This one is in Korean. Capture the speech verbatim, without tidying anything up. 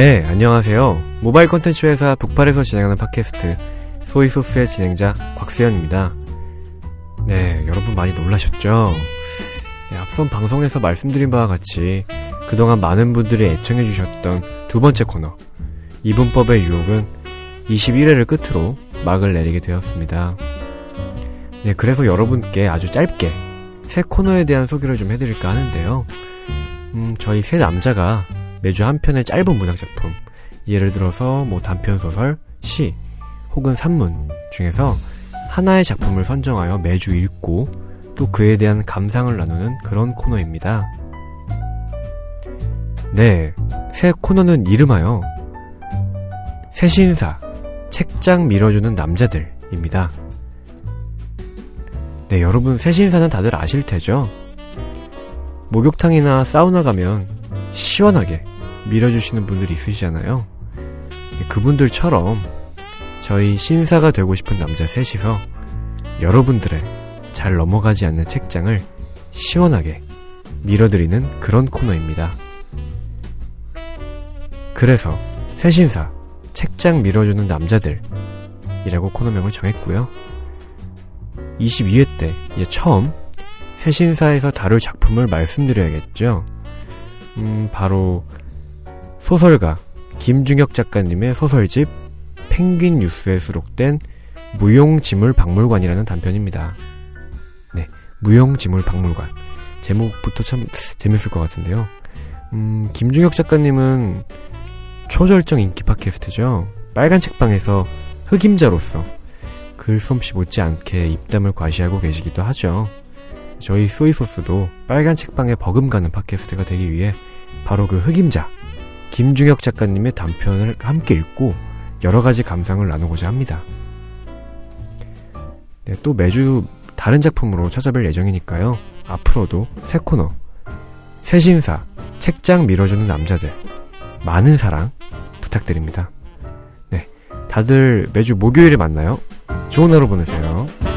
네, 안녕하세요. 모바일 콘텐츠 회사 북팔에서 진행하는 팟캐스트 소이소스의 진행자 곽수현입니다. 네, 여러분 많이 놀라셨죠? 네, 앞선 방송에서 말씀드린 바와 같이 그동안 많은 분들이 애청해주셨던 두 번째 코너 이분법의 유혹은 이십일 회를 끝으로 막을 내리게 되었습니다. 네, 그래서 여러분께 아주 짧게 새 코너에 대한 소개를 좀 해드릴까 하는데요. 음, 저희 세 남자가 매주 한 편의 짧은 문학작품, 예를 들어서 뭐 단편소설, 시, 혹은 산문 중에서 하나의 작품을 선정하여 매주 읽고 또 그에 대한 감상을 나누는 그런 코너입니다. 네, 새 코너는 이름하여 세신사 책장 밀어주는 남자들입니다. 네, 여러분 세신사는 다들 아실 테죠? 목욕탕이나 사우나 가면 시원하게 밀어주시는 분들이 있으시잖아요. 그분들처럼 저희 신사가 되고 싶은 남자 셋이서 여러분들의 잘 넘어가지 않는 책장을 시원하게 밀어드리는 그런 코너입니다. 그래서 세신사 책장 밀어주는 남자들이라고 코너명을 정했고요. 이십이 회 때 처음 세신사에서 다룰 작품을 말씀드려야겠죠. 음, 바로 소설가 김중혁 작가님의 소설집 펭귄 뉴스에 수록된 무용지물 박물관이라는 단편입니다. 네, 무용지물 박물관 제목부터 참 재밌을 것 같은데요. 음, 김중혁 작가님은 초절정 인기 팟캐스트죠. 빨간 책방에서 흑임자로서 글솜씨 못지않게 입담을 과시하고 계시기도 하죠. 저희 소이소스도 빨간 책방에 버금가는 팟캐스트가 되기 위해 바로 그 흑임자 김중혁 작가님의 단편을 함께 읽고 여러가지 감상을 나누고자 합니다. 네, 또 매주 다른 작품으로 찾아뵐 예정이니까요. 앞으로도 새 코너 세신사 책장 밀어주는 남자들 많은 사랑 부탁드립니다. 네, 다들 매주 목요일에 만나요. 좋은 하루 보내세요.